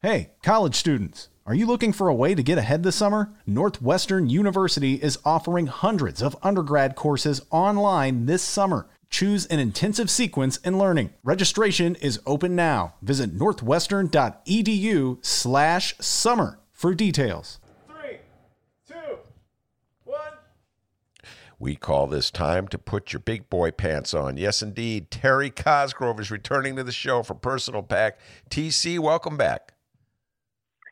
Hey, college students, are you looking for a way to get ahead this summer? Northwestern University is offering hundreds of undergrad courses online this summer. Choose an intensive sequence in learning. Registration is open now. Visit northwestern.edu/summer for details. 3, 2, 1. We call this time to put your big boy pants on. Yes, indeed. Terry Cosgrove is returning to the show for Personal PAC. TC, welcome back.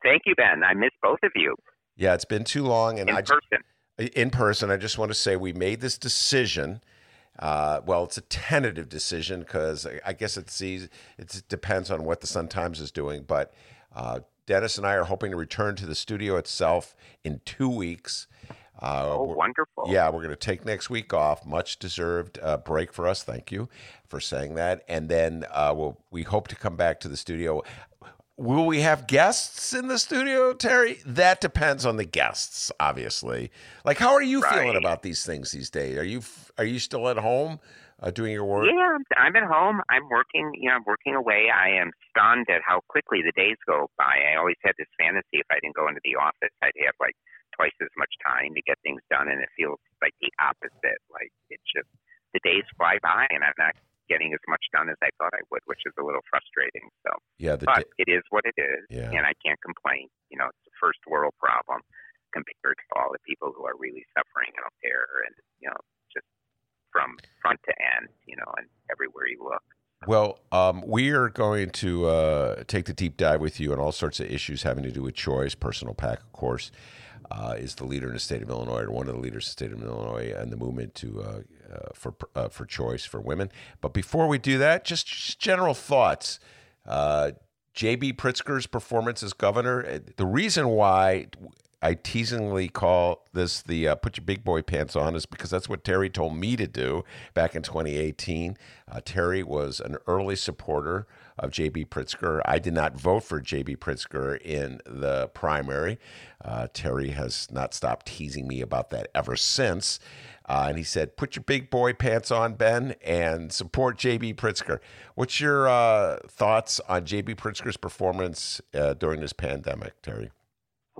Thank you, Ben. I miss both of you. Yeah, it's been too long. And in person, I just want to say we made this decision. Well, it's a tentative decision because I guess it depends on what the Sun-Times is doing. But Dennis and I are hoping to return to the studio itself in 2 weeks. Wonderful. Yeah, we're going to take next week off. Much deserved break for us. Thank you for saying that. And then we hope to come back to the studio. Will we have guests in the studio, Terry? That depends on the guests, obviously. Like, how are you feeling about these things these days? Are you still at home doing your work? Yeah, I'm at home. I'm working. You know, I'm working away. I am stunned at how quickly the days go by. I always had this fantasy: if I didn't go into the office, I'd have like twice as much time to get things done, and it feels like the opposite. Like, it's just the days fly by, and I'm not getting as much done as I thought I would, which is a little frustrating. So, yeah, but it is what it is, yeah. And I can't complain. You know, it's a first world problem compared to all the people who are really suffering out there, and you know, just from front to end, you know, and everywhere you look. Well, we are going to take the deep dive with you on all sorts of issues having to do with choice. Personal PAC, of course, is the leader in the state of Illinois, or one of the leaders in the state of Illinois, and the movement to for choice for women. But before we do that, just general thoughts. J.B. Pritzker's performance as governor. The reason why I teasingly call this the put your big boy pants on is because that's what Terry told me to do back in 2018. Terry was an early supporter of J.B. Pritzker. I did not vote for J.B. Pritzker in the primary. Terry has not stopped teasing me about that ever since. And he said, put your big boy pants on, Ben, and support J.B. Pritzker. What's your thoughts on J.B. Pritzker's performance during this pandemic, Terry?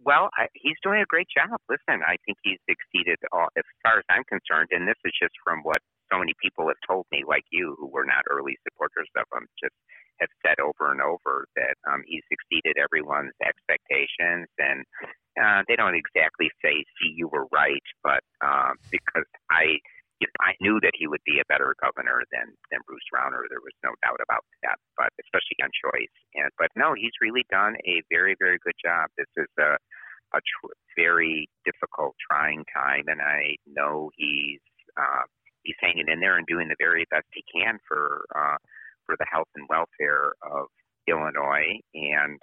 Well, he's doing a great job. Listen, I think he's exceeded all, as far as I'm concerned, and this is just from what so many people have told me, like you, who were not early supporters of him, just have said over and over that he's exceeded everyone's expectations. And they don't exactly say, see, you were right, but because I knew that he would be a better governor than Bruce Rauner. There was no doubt about that, but especially on choice. But no, he's really done a very, very good job. This is a very difficult, trying time, and I know he's hanging in there and doing the very best he can for the health and welfare of Illinois. And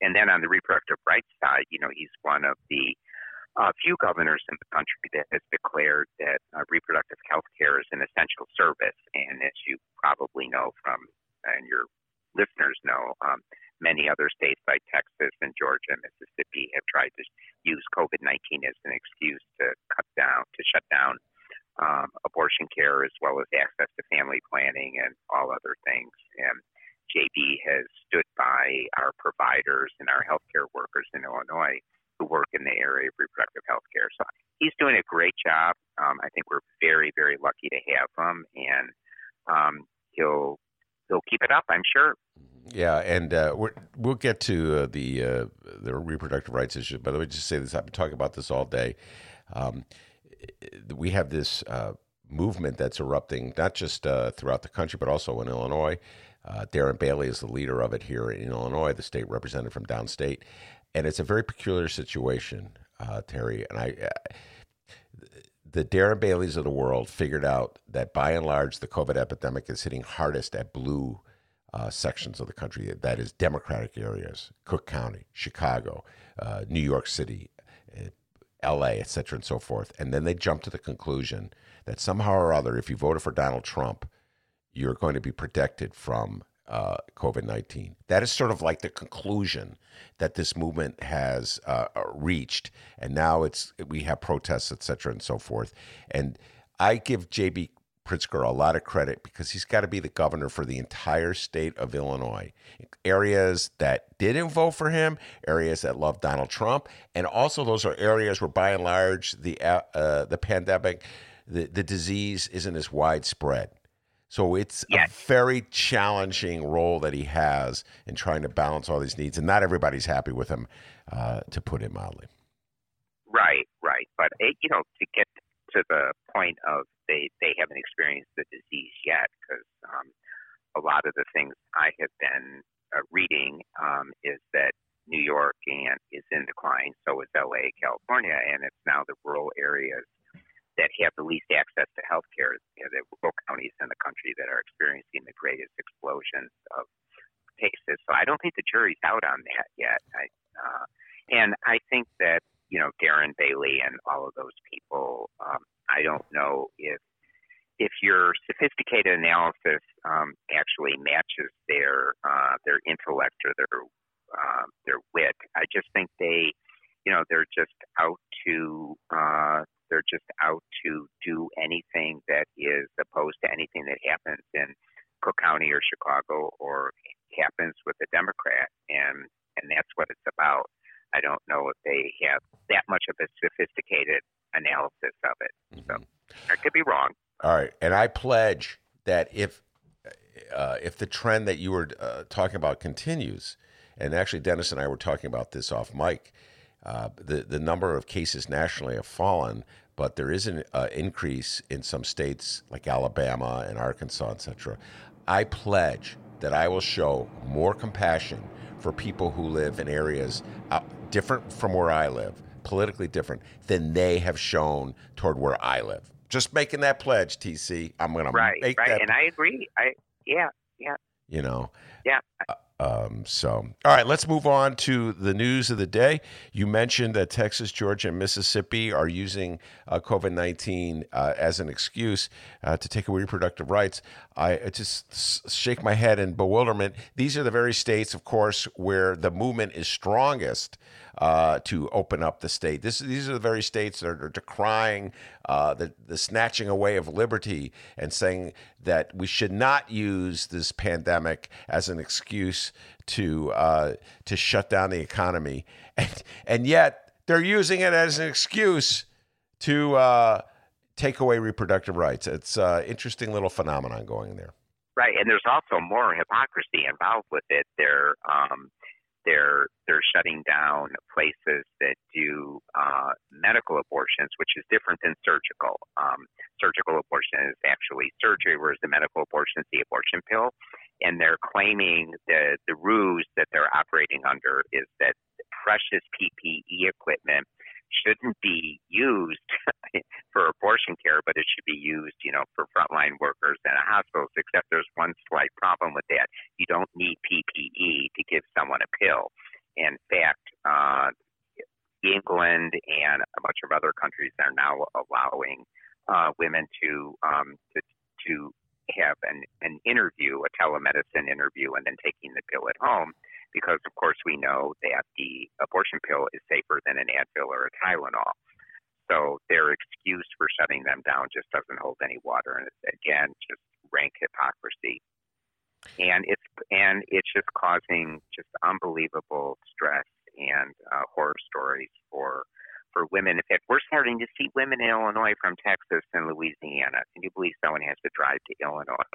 then on the reproductive rights side, you know, he's one of the few governors in the country that has declared that reproductive health care is an essential service. And as you probably know and your listeners know, many other states like Texas and Georgia and Mississippi have tried to use COVID-19 as an excuse to shut down abortion care, as well as access to family planning and all other things. And JB has stood by our providers and our healthcare workers in Illinois who work in the area of reproductive health care. So he's doing a great job. I think we're very, very lucky to have him, and he'll keep it up, I'm sure. Yeah, and we'll get to the reproductive rights issue. But let me just say this: I've been talking about this all day. We have this movement that's erupting, not just throughout the country, but also in Illinois. Darren Bailey is the leader of it here in Illinois, the state representative from downstate. And it's a very peculiar situation, Terry. And the Darren Baileys of the world figured out that by and large, the COVID epidemic is hitting hardest at blue sections of the country, that is Democratic areas, Cook County, Chicago, New York City, LA, et cetera, and so forth. And then they jump to the conclusion that somehow or other, if you voted for Donald Trump, you're going to be protected from COVID-19. That is sort of like the conclusion that this movement has reached. And now we have protests, et cetera, and so forth. And I give J.B. Pritzker a lot of credit because he's got to be the governor for the entire state of Illinois. Areas that didn't vote for him, areas that love Donald Trump, and also those are areas where, by and large, the pandemic, the disease isn't as widespread. So it's a very challenging role that he has in trying to balance all these needs, and not everybody's happy with him, to put it mildly. Right. But, to get to the point of they haven't experienced the disease yet, because a lot of the things I have been reading is that New York is in decline, so is LA, California, and it's now the rural areas that have the least access to health care, the rural counties in the country that are experiencing the greatest explosions of cases. So I don't think the jury's out on that yet. And I think that, Darren Bailey and all of those people, I don't know if your sophisticated analysis actually matches their intellect or their wit. I just think they, they're just out to do anything that is opposed to anything that happens in Cook County or Chicago or happens with a Democrat, and that's what it's about. I don't know if they have that much of a sophisticated analysis of it. So I could be wrong. All right. And I pledge that if the trend that you were talking about continues, and actually Dennis and I were talking about this off mic, the number of cases nationally have fallen, but there is an increase in some states like Alabama and Arkansas, et cetera. I pledge that I will show more compassion for people who live in areas different from where I live, politically different than they have shown toward where I live. Just making that pledge, TC. I'm going to make that. Right, and I agree. Yeah. Yeah. All right, let's move on to the news of the day. You mentioned that Texas, Georgia, and Mississippi are using COVID-19 as an excuse to take away reproductive rights. I just shake my head in bewilderment. These are the very states, of course, where the movement is strongest to open up the state. These are the very states that are decrying the snatching away of liberty and saying that we should not use this pandemic as an excuse to shut down the economy, and yet they're using it as an excuse to take away reproductive rights. It's an interesting little phenomenon going there. Right, and there's also more hypocrisy involved with it. They're shutting down places that do medical abortions, which is different than surgical. Surgical abortion is actually surgery, whereas the medical abortion is the abortion pill. And they're claiming that the ruse that they're operating under is that precious PPE equipment shouldn't be used for abortion care, but it should be used, for frontline workers in a hospital, except there's one slight problem with that. You don't need PPE to give someone a pill. In fact, England and a bunch of other countries are now allowing women to have an interview, a telemedicine interview, and then taking the pill at home, because of course we know that the abortion pill is safer than an Advil or a Tylenol. So their excuse for shutting them down just doesn't hold any water, and it's, again, just rank hypocrisy. And it's just causing just unbelievable stress and horror stories for women. In fact, we're starting to see women in Illinois from Texas and Louisiana. Can you believe someone has to drive to Illinois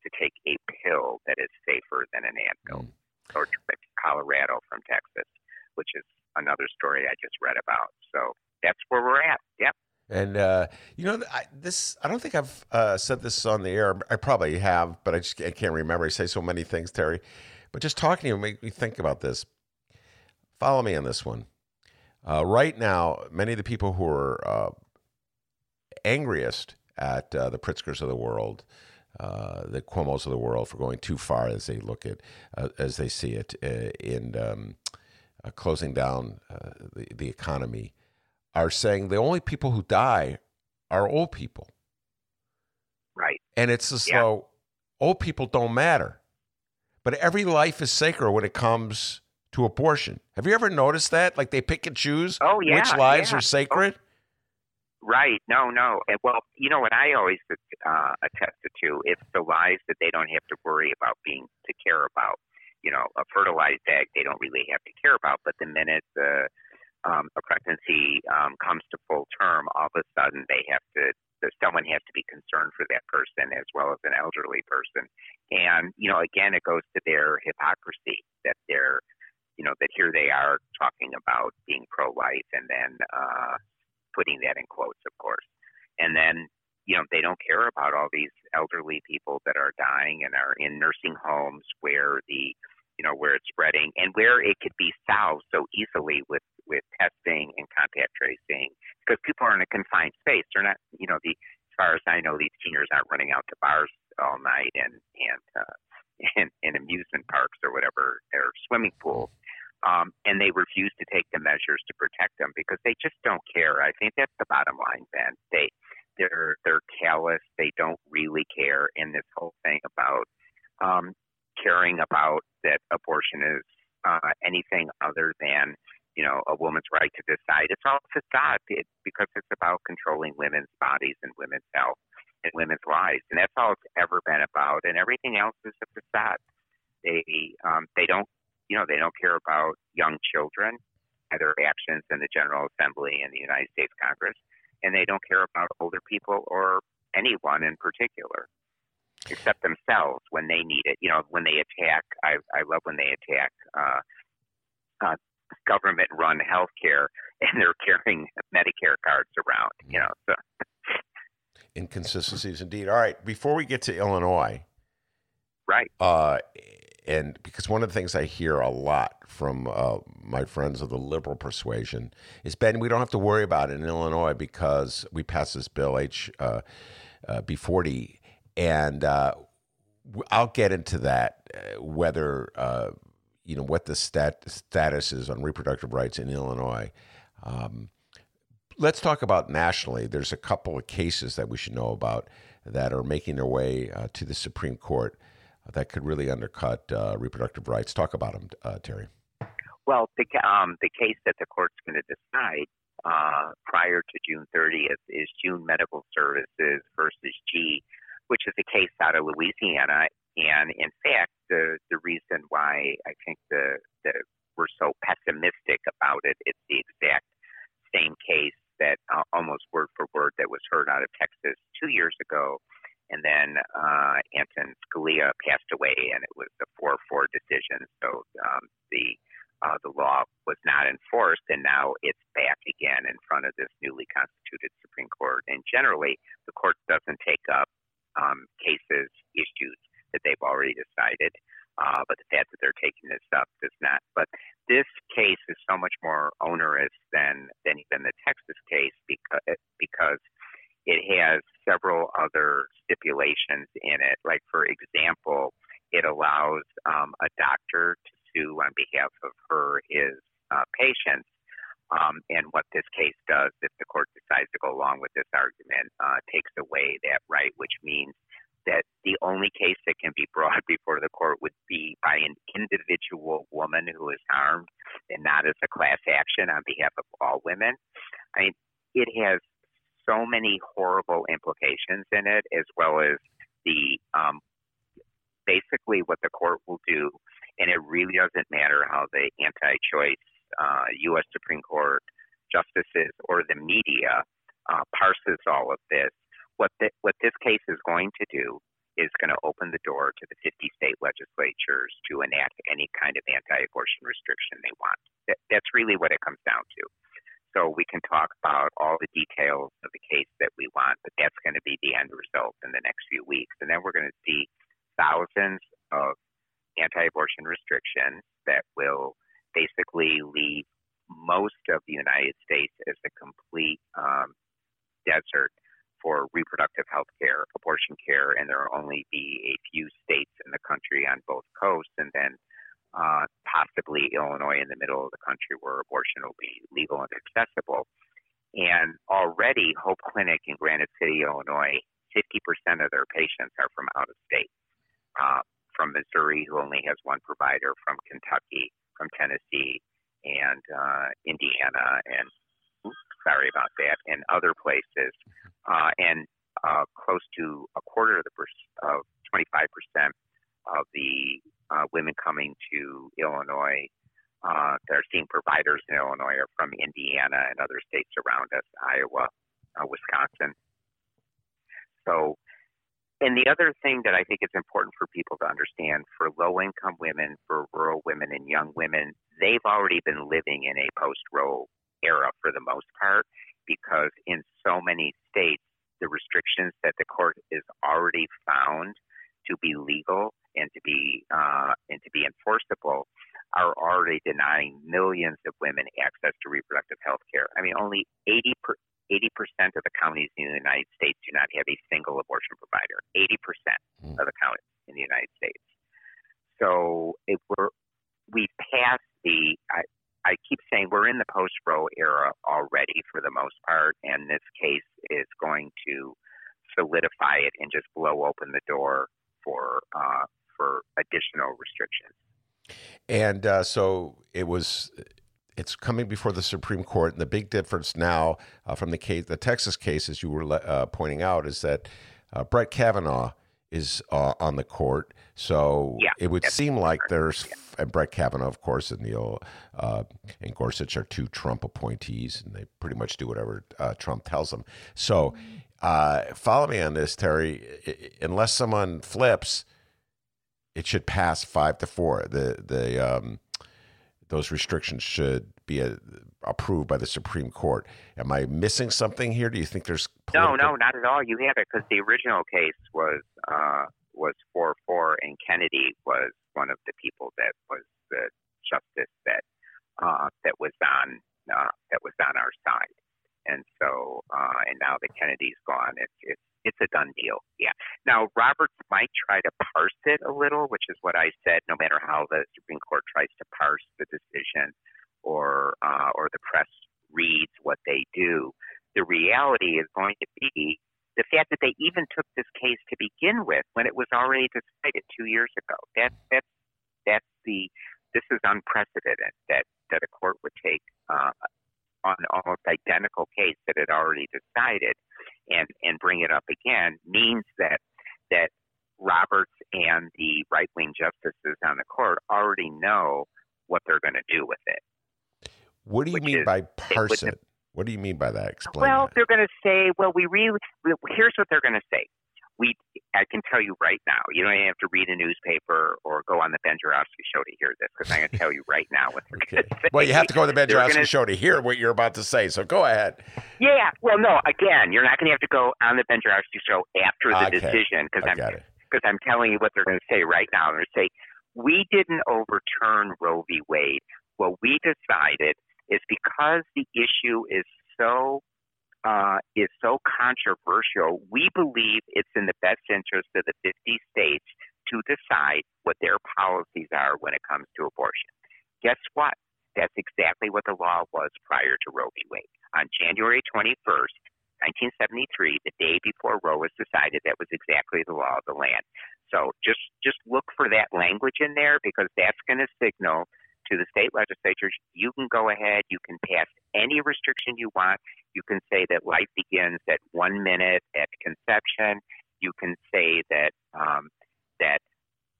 to take a pill that is safer than an Advil? Or trip to Colorado from Texas, which is another story I just read about. So that's where we're at. Yep. And I don't think I've said this on the air. I probably have, but I can't remember. I say so many things, Terry. But just talking to you made me think about this. Follow me on this one. Right now, many of the people who are angriest at the Pritzkers of the world the Cuomos of the world for going too far as they look at, as they see it, in closing down the economy, are saying the only people who die are old people. Right. And it's as though old people don't matter. But every life is sacred when it comes to abortion. Have you ever noticed that? Like they pick and choose which lives are sacred? Right. No. Well, you know what I always attested to? It's the lives that they don't have to worry about being to care about. You know, a fertilized egg they don't really have to care about. But the minute a pregnancy comes to full term, all of a sudden they have to, someone has to be concerned for that person as well as an elderly person. And, you know, again, it goes to their hypocrisy that they're, you know, that here they are talking about being pro-life and then putting that in quotes, of course. And then, you know, they don't care about all these elderly people that are dying and are in nursing homes where the, you know, where it's spreading and where it could be solved so easily with testing and contact tracing, because people are in a confined space. They're not, you know, the, as far as I know, these teenagers aren't running out to bars all night and amusement parks or whatever, or swimming pools. And they refuse to take the measures to protect them because they just don't care. I think that's the bottom line, Ben. They're callous. They don't really care. And this whole thing about, caring about that abortion is anything other than, you know, a woman's right to decide. It's all facade because it's about controlling women's bodies and women's health and women's lives. And that's all it's ever been about. And everything else is a facade. They don't, you know, they don't care about young children and their actions in the General Assembly and the United States Congress. And they don't care about older people or anyone in particular, except themselves when they need it. You know, when they attack, I love when they attack government-run healthcare and they're carrying Medicare cards around, you know. So. Inconsistencies indeed. All right, before we get to Illinois. Right. And because one of the things I hear a lot from my friends of the liberal persuasion is, Ben, we don't have to worry about it in Illinois because we passed this bill, HB 40, and I'll get into that, whether, you know, what the status is on reproductive rights in Illinois. Let's talk about nationally. There's a couple of cases that we should know about that are making their way to the Supreme Court that could really undercut reproductive rights. Talk about them, Terry. Well, the case that the court's going to decide prior to June 30th is June Medical Services versus G, which is a case out of Louisiana. And in fact, the reason why I think we're so pessimistic about it, it's the exact same case that almost word for word that was heard out of Texas 2 years ago. And then Anton Scalia passed away and it was a 4-4 decision. So the law was not enforced, and now it's back again in front of this newly constituted Supreme Court. And generally, the court doesn't take up cases, issues that they've already decided, but the fact that they're taking this up does not. But this case is so much more onerous than even the Texas case because it has several other stipulations in it. Like, for example, it allows a doctor to sue on behalf of his patients. And what this case does, if the court decides to go along with this argument, takes away that right, which means that the only case that can be brought before the court would be by an individual woman who is harmed and not as a class action on behalf of all women. I mean, it has so many horrible implications in it, as well as the basically what the court will do. And it really doesn't matter how the anti-choice U.S. Supreme Court justices or the media parses all of this. What this case is going to do is going to open the door to the 50 state legislatures to enact any kind of anti-abortion restriction they want. That's really what it comes down to. So we can talk about all the details of the case that we want, but that's going to be the end result in the next few weeks. And then we're going to see thousands of anti-abortion restrictions that will basically leave most of the United States as a complete desert for reproductive health care, abortion care, and there will only be a few states in the country on both coasts, and then possibly Illinois in the middle of the country where abortion will be legal and accessible. And already Hope Clinic in Granite City, Illinois, 50% of their patients are from out of state, from Missouri, who only has one provider, from Kentucky, from Tennessee, and Indiana, and sorry about that, and other places. And close to a quarter of the 25% of the women coming to Illinois that are seeing providers in Illinois are from Indiana and other states around us, Iowa, Wisconsin. So, and the other thing that I think is important for people to understand, for low-income women, for rural women and young women, they've already been living in a post-Roe era for the most part, because in so many states, the restrictions that the court is already found to be legal and to be enforceable are already denying millions of women access to reproductive health care. I mean, only 80% of the counties in the United States do not have a single abortion provider, 80% of the counties in the United States. So if we've passed the, I keep saying we're in the post-Roe era already for the most part, and this case is going to solidify it and just blow open the door for additional restrictions. And so it's coming before the Supreme Court, and the big difference now from the Texas case, as you were pointing out, is that Brett Kavanaugh is on the court. So yeah, it would seem like there's, and Brett Kavanaugh, of course, and Neil and Gorsuch are two Trump appointees, and they pretty much do whatever Trump tells them. So follow me on this, Terry. Unless someone flips, it should pass 5-4. Those restrictions should be approved by the Supreme Court. Am I missing something here? Do you think there's political... No, not at all. You have it, because the original case was 4-4, and Kennedy was one of the people that was the justice that was on our side. And so, and now that Kennedy's gone, it's a done deal. Yeah. Now, Roberts might try to parse it a little, which is what I said. No matter how the Supreme Court tries to parse the decision, or the press reads what they do, the reality is going to be the fact that they even took this case to begin with, when it was already decided 2 years ago. This is unprecedented that a court would take on an almost identical case that had already decided and bring it up again, means that Roberts and the right-wing justices on the court already know what they're going to do with it. What do you mean by parse it? What do you mean by that? Explain. Well, they're going to say, here's what they're going to say. I can tell you right now, you don't even have to read a newspaper or go on the Ben Jarosky show to hear this, because I'm going to tell you right now what they're going to say. Well, you have to go to the Ben Jarosky show to hear what you're about to say, so go ahead. Yeah, well, no, again, you're not going to have to go on the Ben Jarosky show after the decision, because I'm telling you what they're going to say right now. They're going to say, we didn't overturn Roe v. Wade. What we decided is, because the issue is so controversial, we believe it's in the best interest of the 50 states to decide what their policies are when it comes to abortion. Guess what? That's exactly what the law was prior to Roe v. Wade. On January 21st, 1973, the day before Roe was decided, that was exactly the law of the land. So just look for that language in there, because that's going to signal to the state legislatures, you can go ahead, you can pass any restriction you want. You can say that life begins at 1 minute at conception. You can say that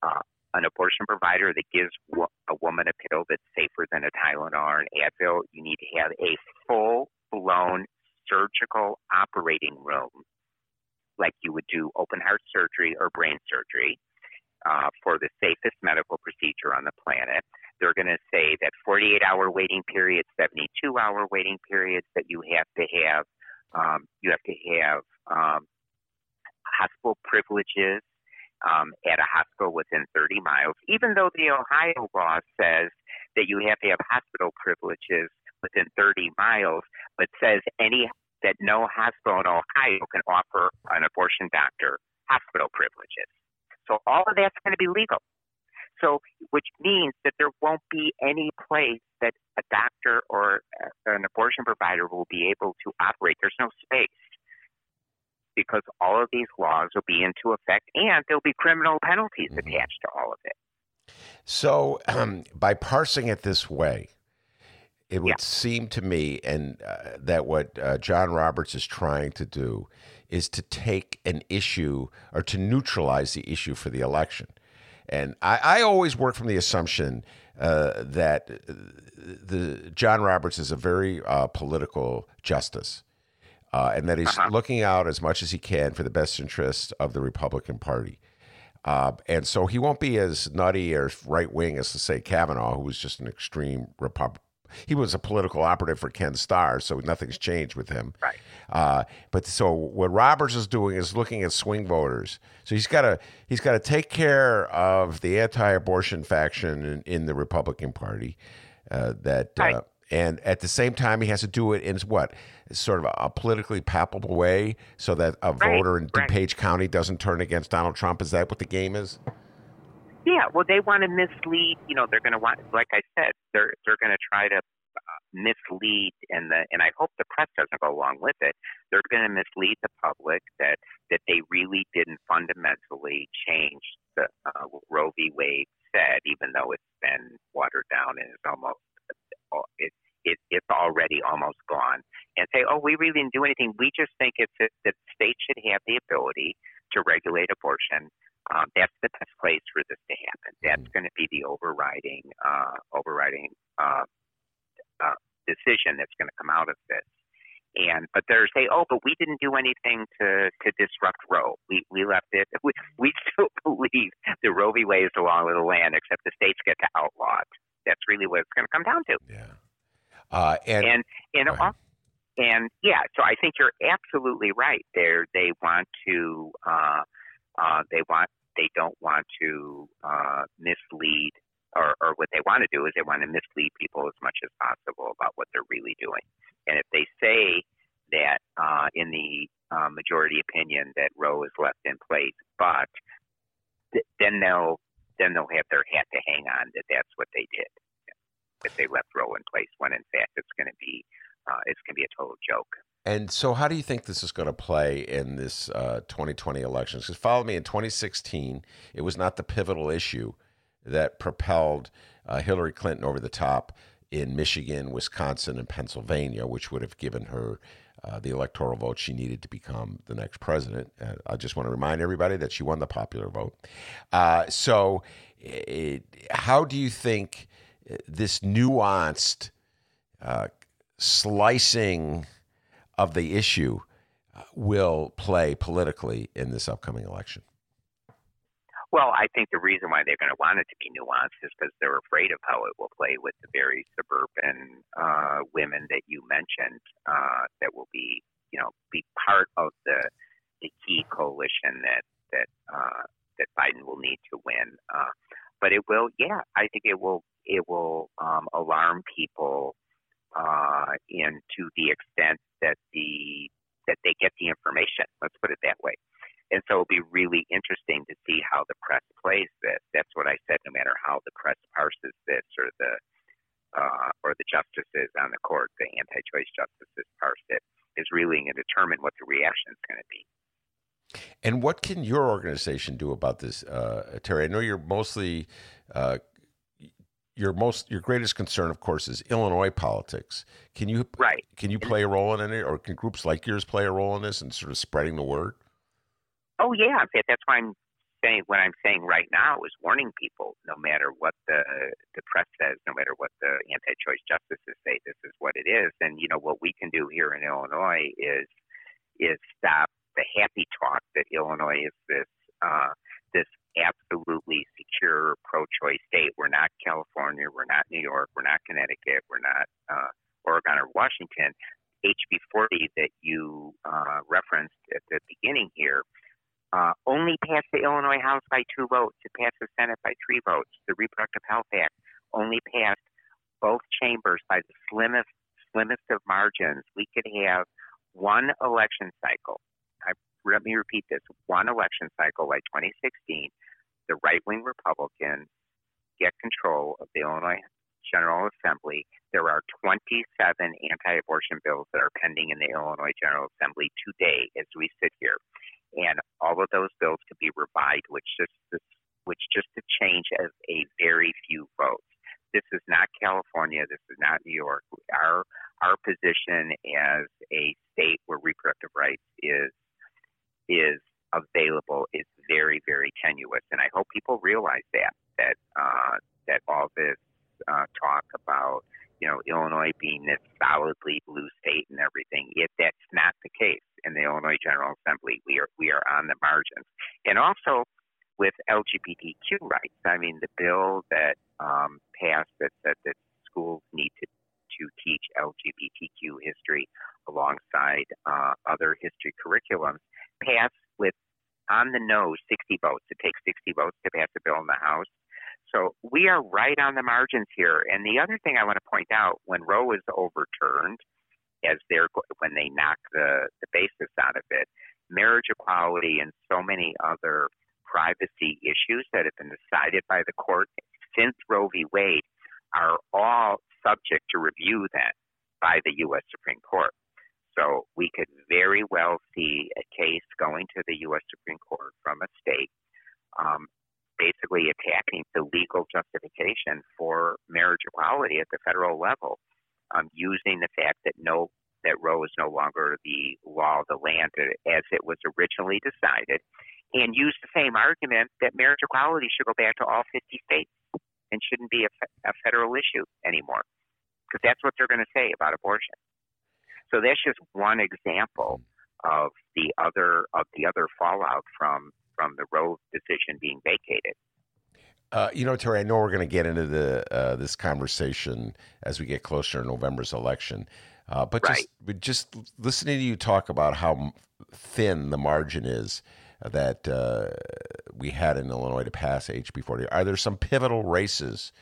an abortion provider that gives a woman a pill that's safer than a Tylenol or an Advil, you need to have a full-blown surgical operating room, like you would do open-heart surgery or brain surgery, for the safest medical procedure on the planet. They're going to say that 48-hour waiting periods, 72-hour waiting periods, that you have to have hospital privileges at a hospital within 30 miles, even though the Ohio law says that you have to have hospital privileges within 30 miles, but says any that no hospital in Ohio can offer an abortion doctor hospital privileges. So all of that's going to be legal. So, which means that there won't be any place that a doctor or an abortion provider will be able to operate. There's no space because all of these laws will be into effect and there'll be criminal penalties attached to all of it. So by parsing it this way, it would seem to me that what John Roberts is trying to do is to take an issue or to neutralize the issue for the election. And I always work from the assumption that the John Roberts is a very political justice and that he's looking out as much as he can for the best interest of the Republican Party. And so he won't be as nutty or right-wing as, to say, Kavanaugh, who was just an extreme Republican. He was a political operative for Ken Starr, so nothing's changed with him. Right. But so what Roberts is doing is looking at swing voters. So he's got to take care of the anti-abortion faction in the Republican Party. And at the same time, he has to do it in sort of a politically palpable way, so that a voter in DuPage County doesn't turn against Donald Trump. Is that what the game is? Yeah, well, they want to mislead. You know, they're going to want, like I said, they're going to try to mislead, and I hope the press doesn't go along with it. They're going to mislead the public that they really didn't fundamentally change the what Roe v. Wade said, even though it's been watered down and it's already almost gone. And say, oh, we really didn't do anything. We just think that states should have the ability to regulate abortion. That's the best place for this to happen. That's going to be the overriding decision that's going to come out of this. But they're saying, oh, but we didn't do anything to disrupt Roe. We left it. We still believe the Roe v. Wade is the law of the land, except the states get to outlaw it. That's really what it's going to come down to. Yeah. So I think you're absolutely right. They don't want to mislead, or what they want to do is they want to mislead people as much as possible about what they're really doing. And if they say that in the majority opinion that Roe is left in place, but then they'll have their hat to hang on that's what they did, if they left Roe in place, when in fact it's going to be a total joke. And so how do you think this is going to play in this 2020 election? Because follow me, in 2016, it was not the pivotal issue that propelled Hillary Clinton over the top in Michigan, Wisconsin, and Pennsylvania, which would have given her the electoral vote she needed to become the next president. I just want to remind everybody that she won the popular vote. So how do you think this nuanced slicing of the issue will play politically in this upcoming election? Well, I think the reason why they're going to want it to be nuanced is because they're afraid of how it will play with the very suburban women that you mentioned that will be part of the key coalition that Biden will need to win. But it will, I think it will alarm people. And to the extent that they get the information, let's put it that way. And so it'll be really interesting to see how the press plays this. That's what I said. No matter how the press parses this, or the justices on the court, the anti-choice justices parse it, is really going to determine what the reaction is going to be. And what can your organization do about this, Terry? I know you're mostly. Your greatest concern, of course, is Illinois politics. Can you play a role in it, or can groups like yours play a role in this and sort of spreading the word? Oh yeah, that's why I'm saying what I'm saying right now is warning people. No matter what the press says, no matter what the anti-choice justices say, this is what it is. And what we can do here in Illinois is stop the happy talk that Illinois is this absolutely secure pro-choice state. We're not California, we're not New York, we're not Connecticut, we're not Oregon or Washington. HB 40 that you referenced at the beginning here only passed the Illinois House by 2 votes. It passed the Senate by 3 votes. The Reproductive Health Act only passed both chambers by the slimmest of margins. We could have one election cycle, let me repeat this, one election cycle like 2016, the right-wing Republicans get control of the Illinois General Assembly. There are 27 anti-abortion bills that are pending in the Illinois General Assembly today as we sit here. And all of those bills could be revived, which just a change of a very few votes. This is not California. This is not New York. Our position as a state where reproductive rights is available is very, very tenuous, and I hope people realize that all this talk about Illinois being this solidly blue state and everything, if that's not the case in the Illinois General Assembly, we are on the margins, and also with LGBTQ rights. I mean, the bill that passed that said that schools need to teach LGBTQ history alongside other history curriculums passed with on the nose 60 votes. It takes 60 votes to pass a bill in the House. So we are right on the margins here. And the other thing I want to point out, when Roe was overturned, when they knocked the basis out of it, marriage equality and so many other privacy issues that have been decided by the court since Roe v. Wade are all subject to review then by the U.S. Supreme Court. So we could very well see a case going to the U.S. Supreme Court from a state basically attacking the legal justification for marriage equality at the federal level, using the fact that Roe is no longer the law of the land as it was originally decided, and use the same argument that marriage equality should go back to all 50 states and shouldn't be a federal issue anymore, because that's what they're going to say about abortion. So that's just one example of the other fallout from the Roe decision being vacated. Terry, I know we're going to get into this conversation as we get closer to November's election, but right. Just listening to you talk about how thin the margin is that we had in Illinois to pass HB 40. Are there some pivotal races?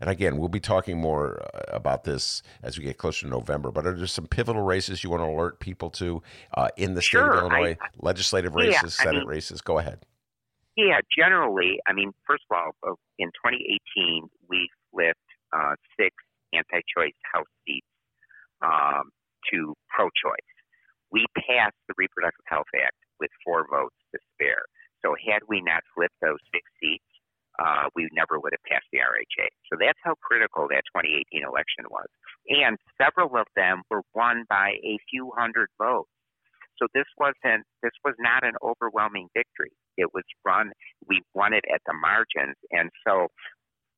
And again, we'll be talking more about this as we get closer to November, but are there some pivotal races you want to alert people to in the state of Illinois? Legislative races, Senate races, go ahead. Yeah, generally, I mean, first of all, in 2018, we flipped 6 anti-choice House seats to pro-choice. We passed the Reproductive Health Act with 4 votes to spare. So had we not flipped those 6 seats, we never would have passed the RHA. So that's how critical that 2018 election was. And several of them were won by a few hundred votes. So this was not an overwhelming victory. It was we won it at the margins. And so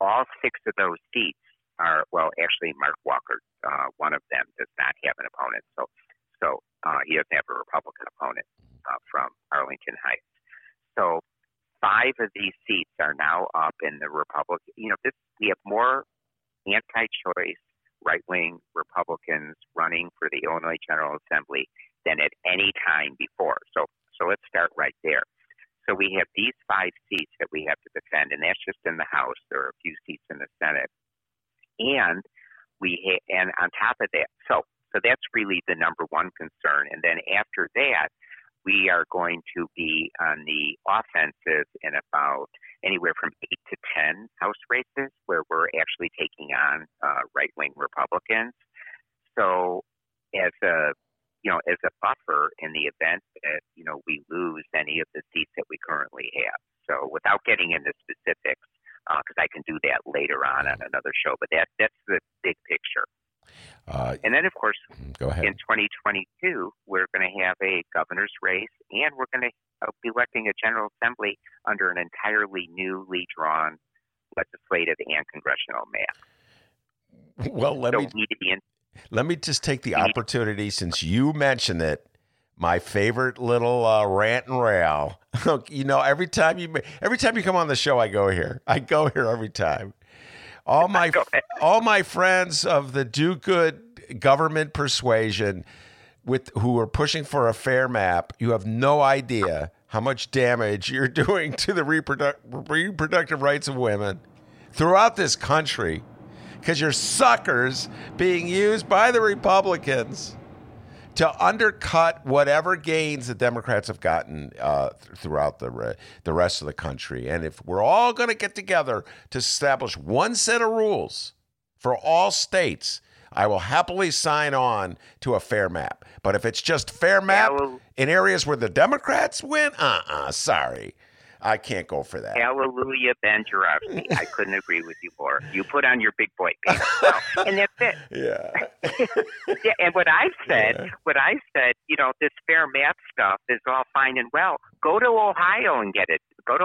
all 6 of those seats are, well, actually Mark Walker, one of them does not have an opponent. So he doesn't have a Republican opponent from Arlington Heights. So 5 of these seats are now up in the Republican. We have more anti-choice right-wing Republicans running for the Illinois General Assembly than at any time before. So let's start right there. So we have these 5 seats that we have to defend, and that's just in the House. There are a few seats in the Senate, and on top of that, so that's really the number one concern. And then after that, we are going to be on the offensive in about anywhere from 8 to 10 House races where we're actually taking on right-wing Republicans. So as a buffer in the event that, we lose any of the seats that we currently have. So without getting into specifics, because I can do that later on another show, but that's the big picture. And then, of course, go ahead. In 2022, we're going to have a governor's race, and we're going to be electing a General Assembly under an entirely newly drawn legislative and congressional map. Well, let me just take the opportunity, since you mentioned it, my favorite little rant and rail. Every time you come on the show, I go here every time. All my friends of the do-good government persuasion who are pushing for a fair map, you have no idea how much damage you're doing to the reproductive rights of women throughout this country, because you're suckers being used by the Republicans to undercut whatever gains the Democrats have gotten throughout the rest of the country. And if we're all going to get together to establish one set of rules for all states, I will happily sign on to a fair map. But if it's just fair map in areas where the Democrats win, sorry. I can't go for that. Hallelujah, Ben Jarosky. I couldn't agree with you more. You put on your big boy pants, so, and that's it. Yeah. Yeah. And what I said, you know, this fair map stuff is all fine and well. Go to Ohio and get it. Done.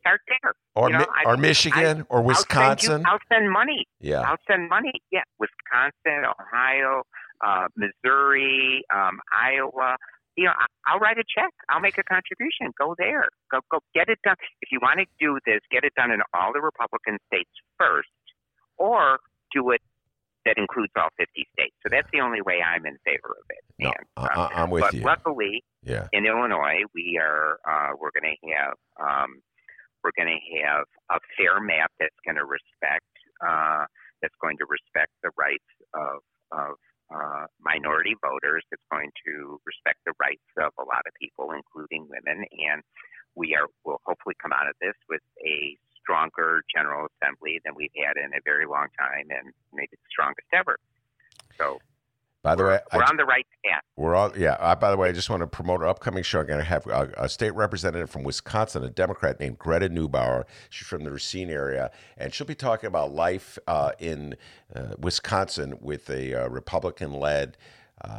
Start there. Or you know, or Michigan or Wisconsin. I'll send money. Yeah. Yeah. Wisconsin, Ohio, Missouri, Iowa. You know, I'll write a check. I'll make a contribution. Go there. Go get it done. If you want to do this, get it done in all the Republican states first, or do it that includes all 50 states. So that's the only way I'm in favor of it. No, I'm with you. But luckily, in Illinois, we're going to have a fair map that's going to respect the rights of minority voters. That's going to respect the rights of a lot of people, including women. And will hopefully come out of this with a stronger General Assembly than we've had in a very long time, and maybe the strongest ever. So, by the way, we're on the right path. We're all, yeah. By the way, I just want to promote our upcoming show. I'm going to have a state representative from Wisconsin, a Democrat named Greta Neubauer. She's from the Racine area, and she'll be talking about life in Wisconsin with a Republican-led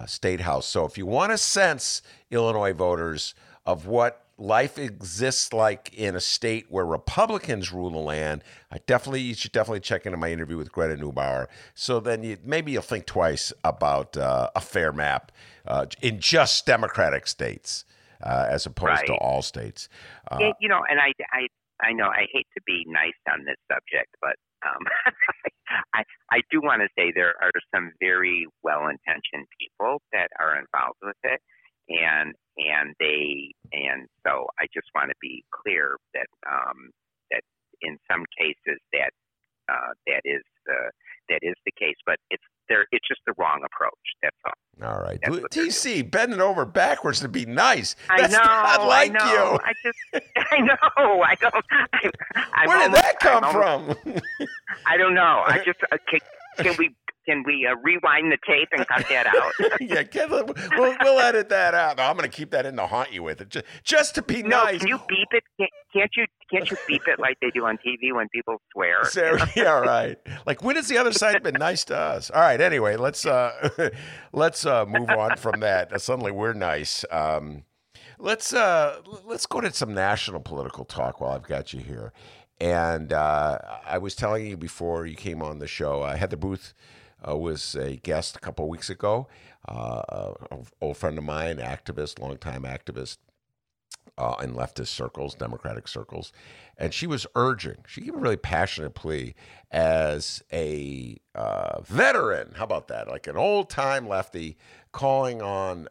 state house. So if you want to sense, Illinois voters, of what life exists like in a state where Republicans rule the land, you should definitely check into my interview with Greta Neubauer. So then maybe you'll think twice about a fair map in just Democratic states as opposed to all states. You know, and I know I hate to be nice on this subject, but I do want to say there are some very well-intentioned people that are involved with it, and so I just want to be clear that that in some cases that is the case, but it's just the wrong approach. That's all. All right, TC bending over backwards to be nice. That's not like you. I know. I don't. Where did that come from? I don't know. I just Can we rewind the tape and cut that out? Yeah, we'll edit that out. No, I'm going to keep that in to haunt you with it, just to be nice. No, can you beep it? Can't you beep it like they do on TV when people swear? So, yeah, all right. Like, when has the other side been nice to us? All right. Anyway, let's move on from that. Suddenly, we're nice. Let's go to some national political talk while I've got you here. And I was telling you before you came on the show, Heather Booth was a guest a couple of weeks ago, an old friend of mine, activist, longtime activist in leftist circles, Democratic circles. And she gave a really passionate plea as a veteran. How about that? Like an old-time lefty calling on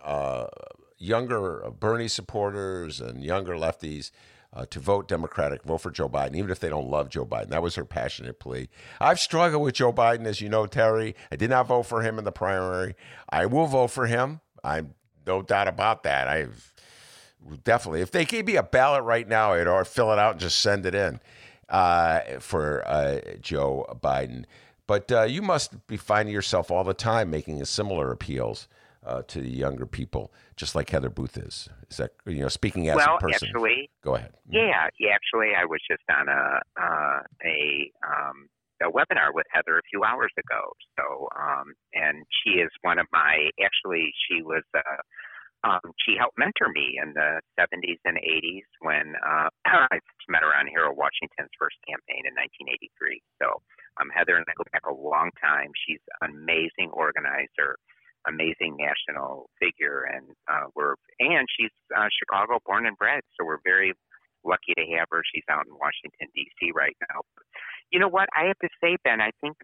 younger Bernie supporters and younger lefties to vote Democratic, vote for Joe Biden, even if they don't love Joe Biden. That was her passionate plea. I've struggled with Joe Biden, as you know, Terry. I did not vote for him in the primary. I will vote for him. I'm no doubt about that. I've definitely, if they gave me a ballot right now, I'd fill it out and just send it in for Joe Biden. But you must be finding yourself all the time making similar appeals to the younger people, just like Heather Booth is. Is that, you know, speaking as a person? Well, actually, go ahead. Yeah, actually, I was just on a webinar with Heather a few hours ago. So, and she is one of my. Actually, she helped mentor me in the 70s and 80s when I met her on Harold Washington's first campaign in 1983. So, Heather and I go back a long time. She's an amazing organizer, amazing national figure, and she's Chicago born and bred, so we're very lucky to have her. She's out in Washington D.C. right now. You know what I have to say, Ben? I think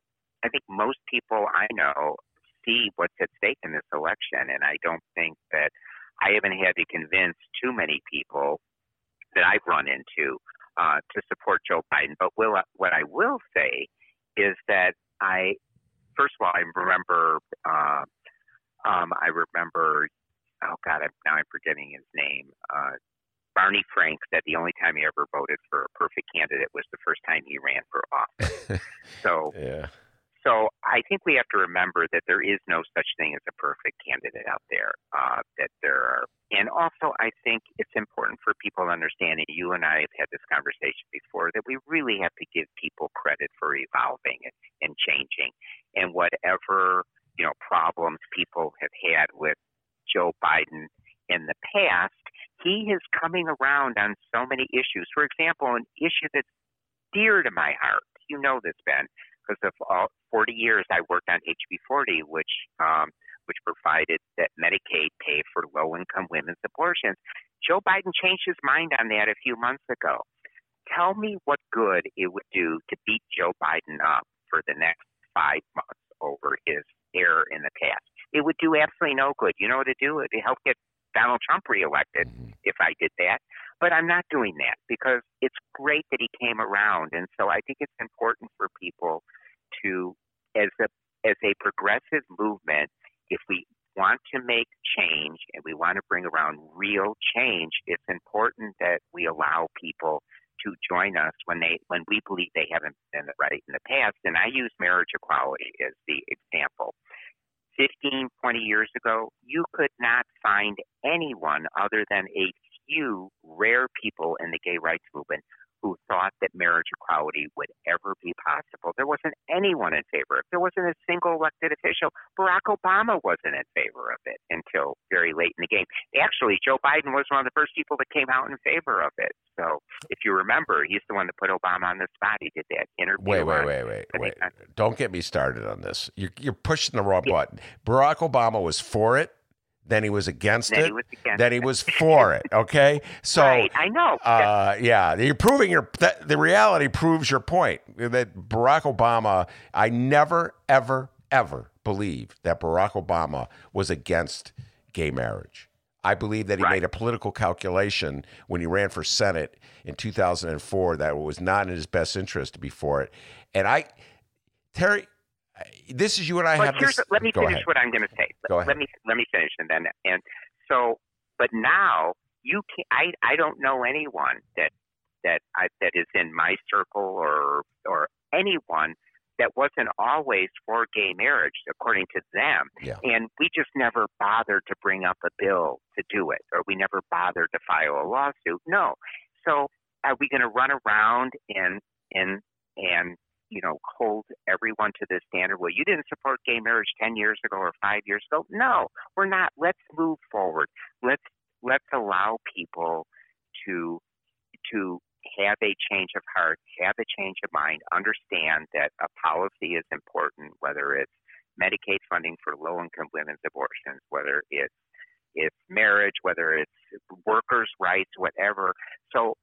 most people I know see what's at stake in this election, and I don't think that I haven't had to convince too many people that I've run into to support Joe Biden. But what I will say is that first of all, I remember I remember, now I'm forgetting his name, Barney Frank said the only time he ever voted for a perfect candidate was the first time he ran for office. So I think we have to remember that there is no such thing as a perfect candidate out there, that there are. And also, I think it's important for people to understand, and you and I have had this conversation before, that we really have to give people credit for evolving and changing. And whatever, you know, problems people have had with Joe Biden in the past, he is coming around on so many issues. For example, an issue that's dear to my heart, you know this, Ben, because of 40 years I worked on HB 40, which provided that Medicaid pay for low-income women's abortions. Joe Biden changed his mind on that a few months ago. Tell me what good it would do to beat Joe Biden up for the next 5 months over his error in the past. It would do absolutely no good. You know what it do? It would help get Donald Trump reelected if I did that. But I'm not doing that because it's great that he came around. And so I think it's important for people to, as a progressive movement, if we want to make change and we want to bring around real change, it's important that we allow people to join us when we believe they haven't been right in the past. And I use marriage equality as the example. 15, 20 years ago, you could not find anyone other than a few rare people in the gay rights movement who thought that marriage equality would ever be possible. There wasn't anyone in favor of it. There wasn't a single elected official. Barack Obama wasn't in favor of it until very late in the game. Actually, Joe Biden was one of the first people that came out in favor of it. So if you remember, he's the one that put Obama on the spot. He did that interview. Wait. Don't get me started on this. You're pushing the wrong button. Barack Obama was for it. Then he was against it. Then he was for it. Okay, so right, I know. You're proving the reality proves your point that Barack Obama. I never, ever believed that Barack Obama was against gay marriage. I believe that he made a political calculation when he ran for Senate in 2004 that it was not in his best interest to be for it. And Terry. This is you and I have this. Let me finish what I'm going to say. Go ahead. Let me finish, but now you can. I don't know anyone that is in my circle or anyone that wasn't always for gay marriage, according to them. Yeah. And we just never bothered to bring up a bill to do it, or we never bothered to file a lawsuit. No. So are we going to run around and hold everyone to this standard? Well, you didn't support gay marriage 10 years ago or 5 years ago. No, we're not. Let's move forward. Let's allow people to have a change of heart, have a change of mind, understand that a policy is important, whether it's Medicaid funding for low-income women's abortions, whether it's marriage, whether it's workers' rights, whatever. So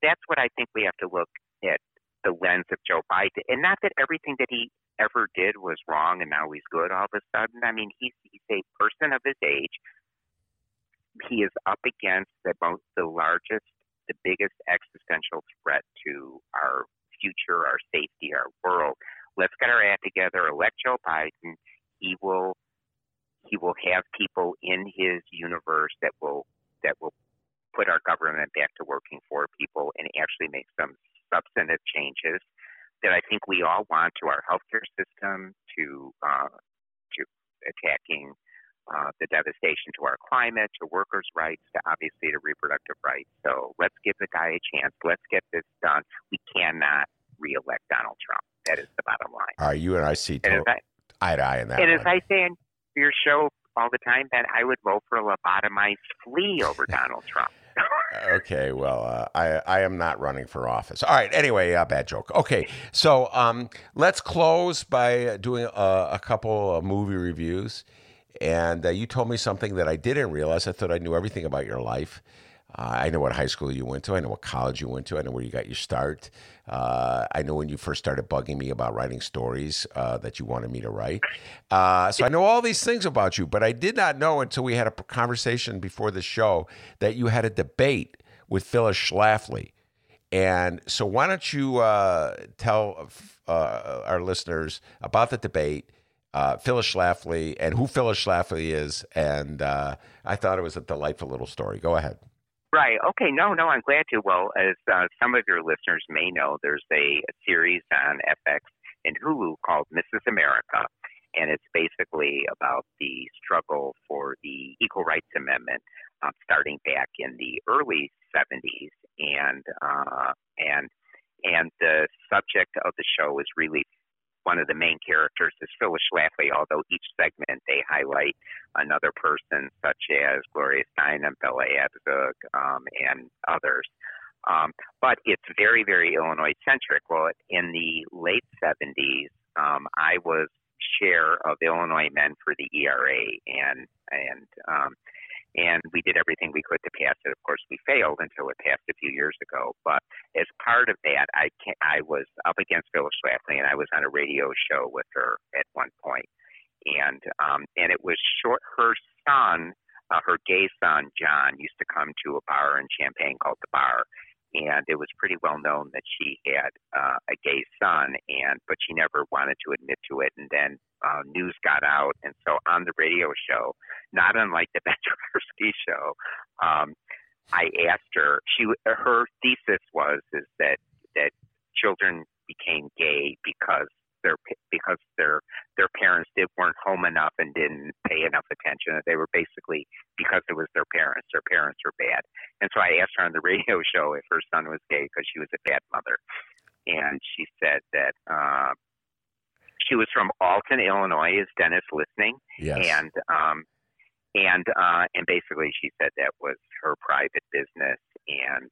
that's what I think we have to look at. The lens of Joe Biden, and not that everything that he ever did was wrong and now he's good all of a sudden. I mean, he's a person of his age. He is up against the biggest existential threat to our future, our safety, our world. Let's get our act together, elect Joe Biden. He will have people in his universe that will put our government back to working for people and actually make some substantive changes that I think we all want to our healthcare system, to attacking the devastation to our climate, to workers' rights, to obviously to reproductive rights. So let's give the guy a chance. Let's get this done. We cannot reelect Donald Trump. That is the bottom line. All right, you and I see eye to eye in that. And as I say on your show all the time, that I would vote for a lobotomized flea over Donald Trump. Okay, well, I am not running for office. All right, anyway, bad joke. Okay, so let's close by doing a couple of movie reviews. And you told me something that I didn't realize. I thought I knew everything about your life. I know what high school you went to. I know what college you went to. I know where you got your start. I know when you first started bugging me about writing stories that you wanted me to write. So I know all these things about you, but I did not know until we had a conversation before the show that you had a debate with Phyllis Schlafly. And so why don't you tell our listeners about the debate, Phyllis Schlafly and who Phyllis Schlafly is. And I thought it was a delightful little story. Go ahead. Right. Okay. No, I'm glad to. Well, as some of your listeners may know, there's a series on FX and Hulu called Mrs. America. And it's basically about the struggle for the Equal Rights Amendment starting back in the early 70s. And the subject of the show is really one of the main characters is Phyllis Schlafly, although each segment they highlight another person such as Gloria Steinem, Bella Abzug, and others. But it's very, very Illinois-centric. Well, in the late 70s, I was chair of Illinois Men for the ERA, and we did everything we could to pass it. Of course, we failed until it passed a few years ago. But as part of that, I was up against Phyllis Schlafly, and I was on a radio show with her at one point. And it was short. Her son, her gay son John, used to come to a bar in Champaign called The Bar, and it was pretty well known that she had a gay son, but she never wanted to admit to it. And then news got out, and so on the radio show, not unlike the Ben Jarosky show, I asked her. Her thesis was that children became gay because their parents weren't home enough and didn't pay enough attention. They were basically because it was their parents. Their parents were bad. And so I asked her on the radio show if her son was gay because she was a bad mother. And she said that she was from Alton, Illinois. Is Dennis listening? Yes. And basically she said that was her private business and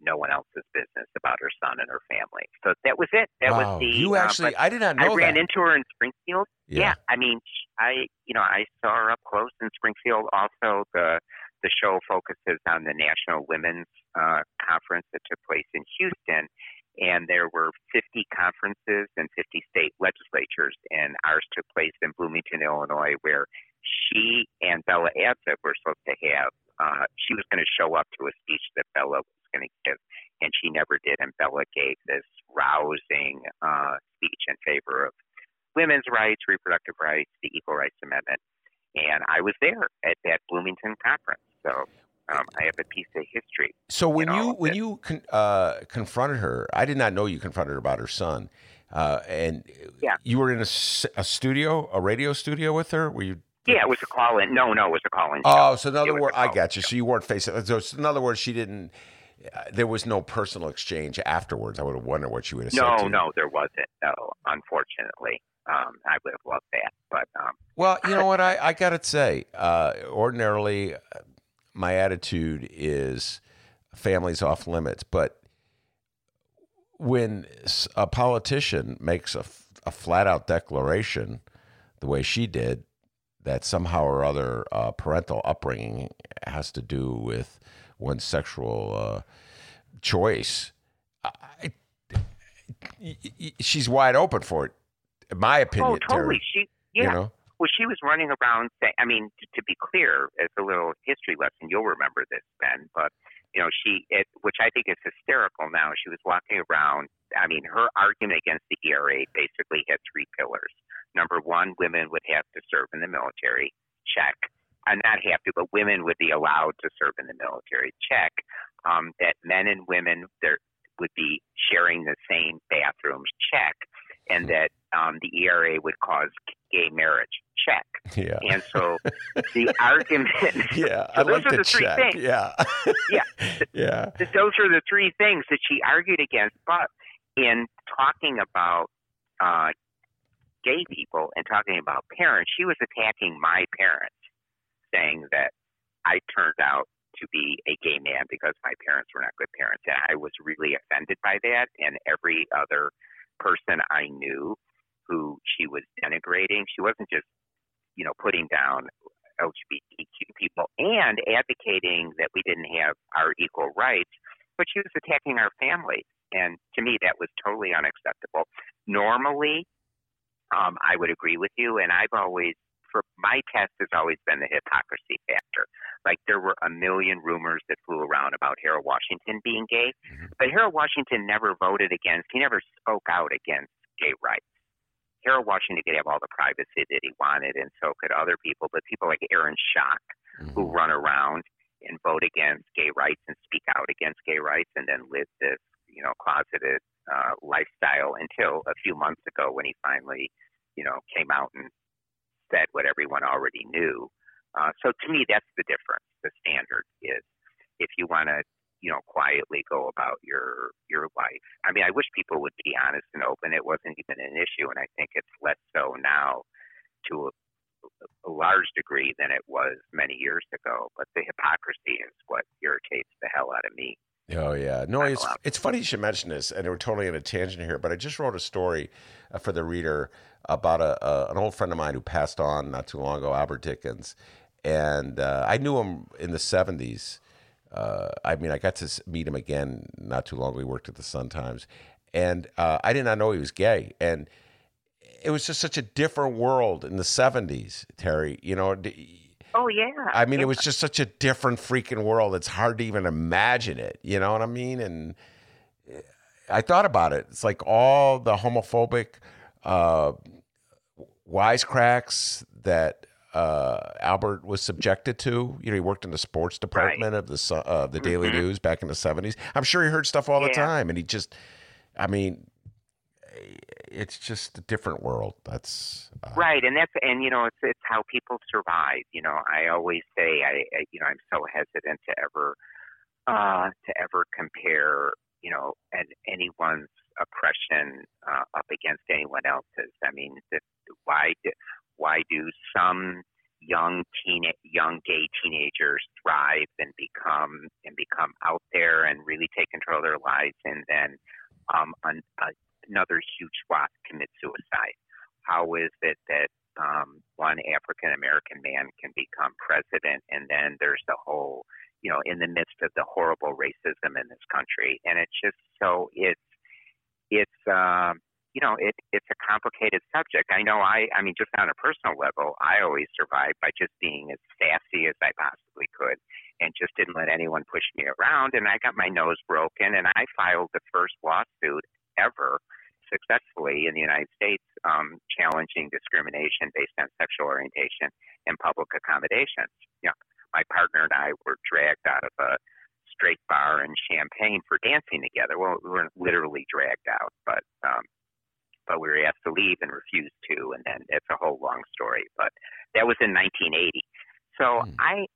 no one else's business about her son and her family. So that was it. That wow. was the you actually. I did not know. I ran into her in Springfield. Yeah. I mean, I saw her up close in Springfield. Also, the show focuses on the National Women's Conference that took place in Houston, and there were 50 conferences and 50 state legislatures, and ours took place in Bloomington, Illinois, where she and Bella Abzug were supposed to have. She was going to show up to a speech that Bella was going to give, and she never did. And Bella gave this rousing speech in favor of women's rights, reproductive rights, the Equal Rights Amendment. And I was there at that Bloomington conference, so I have a piece of history. So when you confronted her, I did not know you confronted her about her son. You were in a radio studio with her. Were you? Yeah, it was a call-in. No, it was a call-in show. Oh, so in other words, I got you. So you weren't facing – so in other words, she didn't there was no personal exchange afterwards. I would have wondered what she would have said to you. No, there wasn't. No, unfortunately. I would have loved that. But well, you know what? I got to say, ordinarily, my attitude is families off limits. But when a politician makes a flat-out declaration the way she did, that somehow or other parental upbringing has to do with one's sexual choice. She's wide open for it, in my opinion. Oh, totally. Terry, she, yeah. You know? Well, she was running around saying, I mean, to be clear, as a little history lesson, you'll remember this, Ben, but, you know, which I think is hysterical now, she was walking around. I mean, her argument against the ERA basically had three pillars. Number one, women would have to serve in the military, check. Not have to, but women would be allowed to serve in the military, check. That men and women would be sharing the same bathrooms, check. And that the ERA would cause gay marriage, check. Yeah. And so the argument. Yeah, so I those like are the three check. Things. Yeah. Yeah. Yeah. Those are the three things that she argued against. But in talking about gay people and talking about parents, she was attacking my parents, saying that I turned out to be a gay man because my parents were not good parents. And I was really offended by that. And every other person I knew who she was denigrating, she wasn't just, you know, putting down LGBTQ people and advocating that we didn't have our equal rights, but she was attacking our family. And to me, that was totally unacceptable. Normally, I would agree with you, and I've always, my test has always been the hypocrisy factor. Like, there were a million rumors that flew around about Harold Washington being gay, but Harold Washington never voted against, he never spoke out against gay rights. Harold Washington could have all the privacy that he wanted, and so could other people, but people like Aaron Schock, who run around and vote against gay rights and speak out against gay rights and then live this, you know, closeted lifestyle until a few months ago when he finally, you know, came out and said what everyone already knew. So to me, that's the difference. The standard is if you want to, you know, quietly go about your life. I mean, I wish people would be honest and open. It wasn't even an issue, and I think it's less so now to a large degree than it was many years ago. But the hypocrisy is what irritates the hell out of me. Oh, yeah. No, it's funny you should mention this, and we're totally on a tangent here, but I just wrote a story for the reader about an old friend of mine who passed on not too long ago, Albert Dickens, and I knew him in the 70s. I mean, I got to meet him again not too long ago. We worked at the Sun-Times, and I did not know he was gay. And it was just such a different world in the 70s, Terry. You know, oh, yeah. I mean, it was just such a different freaking world. It's hard to even imagine it. You know what I mean? And I thought about it. It's like all the homophobic wisecracks that Albert was subjected to. You know, he worked in the sports department of the Daily News back in the 70s. I'm sure he heard stuff all the time. And he just, I mean, it's just a different world. That's right. And you know, it's how people survive. You know, I always say, I you know, I'm so hesitant to ever compare, you know, anyone's oppression up against anyone else's. I mean, why do some young gay teenagers thrive and become out there and really take control of their lives, and then another huge swath commit suicide? How is it that one African American man can become president, and then there's the whole, you know, in the midst of the horrible racism in this country? And it's just so you know, it's a complicated subject. I know. I mean, just on a personal level, I always survived by just being as sassy as I possibly could, and just didn't let anyone push me around. And I got my nose broken, and I filed the first lawsuit ever successfully in the United States challenging discrimination based on sexual orientation and public accommodations. You know, my partner and I were dragged out of a straight bar in Champaign for dancing together. Well, we weren't literally dragged out, but we were asked to leave and refused to, and then it's a whole long story. But that was in 1980. So I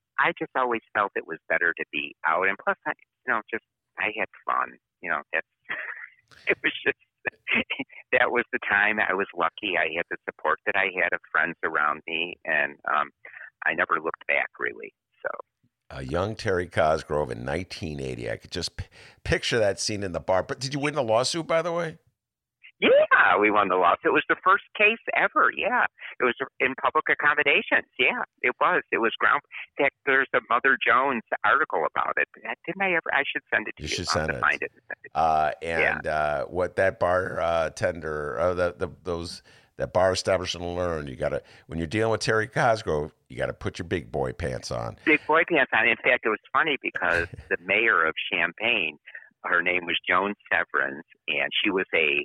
just always felt it was better to be out, and plus, I had fun. You know, that's it was just, that was the time I was lucky. I had the support that I had of friends around me, and I never looked back, really. So, a young Terry Cosgrove in 1980. I could just picture that scene in the bar. But did you win the lawsuit, by the way? Yeah, we won the lawsuit. It was the first case ever. Yeah, it was in public accommodations. Yeah, it was. It was ground. In fact, there's a Mother Jones article about it. I should send it to you. You should send it. Find it. What that bar tender, that bar establishment will learn. You got to, when you're dealing with Terry Cosgrove, you got to put your big boy pants on. Big boy pants on. In fact, it was funny because the mayor of Champaign, her name was Joan Severance, and she was a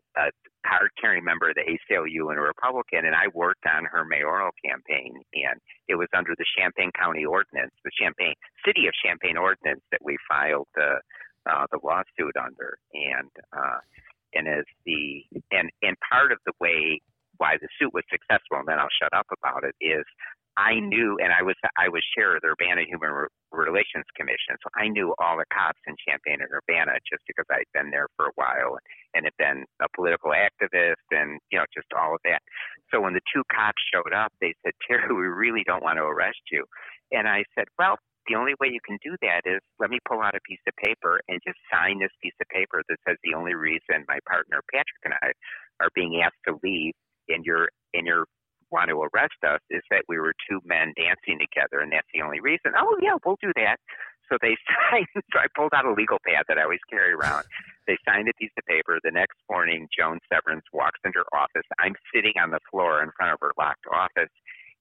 card-carrying member of the ACLU and a Republican, and I worked on her mayoral campaign, and it was under the Champaign County Ordinance, the City of Champaign Ordinance, that we filed the lawsuit under. And part of the way why the suit was successful, and then I'll shut up about it, is I knew, and I was chair of the Urbana Human Relations Commission, so I knew all the cops in Champaign and Urbana just because I'd been there for a while and had been a political activist and, you know, just all of that. So when the two cops showed up, they said, "Terry, we really don't want to arrest you." And I said, "Well, the only way you can do that is let me pull out a piece of paper and just sign this piece of paper that says the only reason my partner Patrick and I are being asked to leave and you're want to arrest us is that we were two men dancing together, and that's the only reason." "Oh, yeah, we'll do that." So they signed. So I pulled out a legal pad that I always carry around. They signed a piece of paper. The next morning, Joan Severance walks into her office. I'm sitting on the floor in front of her locked office,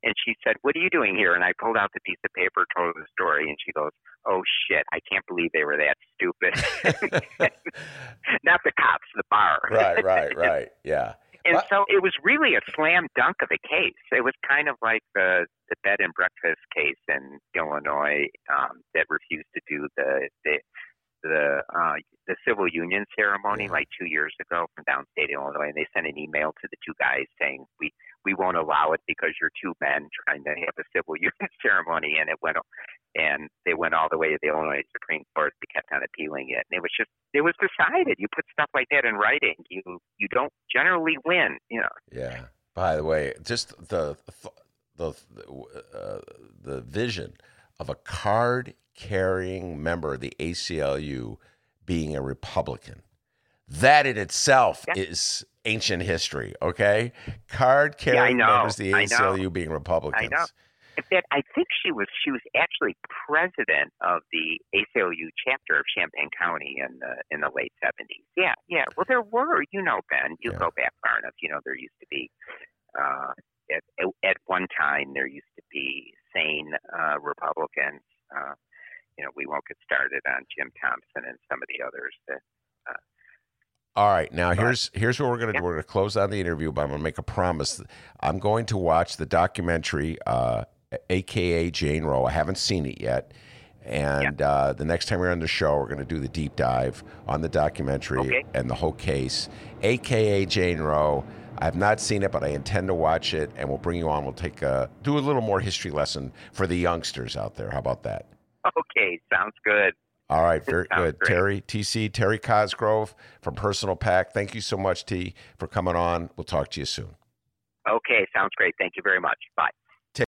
and she said, "What are you doing here?" And I pulled out the piece of paper, told her the story, and she goes, "Oh, shit, I can't believe they were that stupid." Not the cops, the bar. Right, yeah. And so it was really a slam dunk of a case. It was kind of like the bed and breakfast case in Illinois that refused to do the civil union ceremony like 2 years ago from downstate Illinois, and they sent an email to the two guys saying we won't allow it because you're two men trying to have a civil union ceremony, and they went all the way to the Illinois Supreme Court. They kept on appealing it, and it was decided. You put stuff like that in writing, you don't generally win, you know. Yeah. By the way, just the vision of a card-carrying member of the ACLU being a Republican. That in itself is ancient history, okay? Card-carrying members of the ACLU being Republicans. I know. In fact, I think she was actually president of the ACLU chapter of Champaign County in the late 70s. Yeah, yeah. Well, there were, Ben, go back far enough, there used to be, at one time, there used to be sane Republicans. We won't get started on Jim Thompson and some of the others. All right, now here's what we're going to do. We're going to close out the interview, but I'm going to make a promise. I'm going to watch the documentary, AKA Jane Roe. I haven't seen it yet, and the next time we're on the show, we're going to do the deep dive on the documentary and the whole case, AKA Jane Roe. I have not seen it, but I intend to watch it, and we'll bring you on. We'll do a little more history lesson for the youngsters out there. How about that? Okay, sounds good. All right, very good. Great. Terry Cosgrove from Personal PAC. Thank you so much, T, for coming on. We'll talk to you soon. Okay, sounds great. Thank you very much. Bye.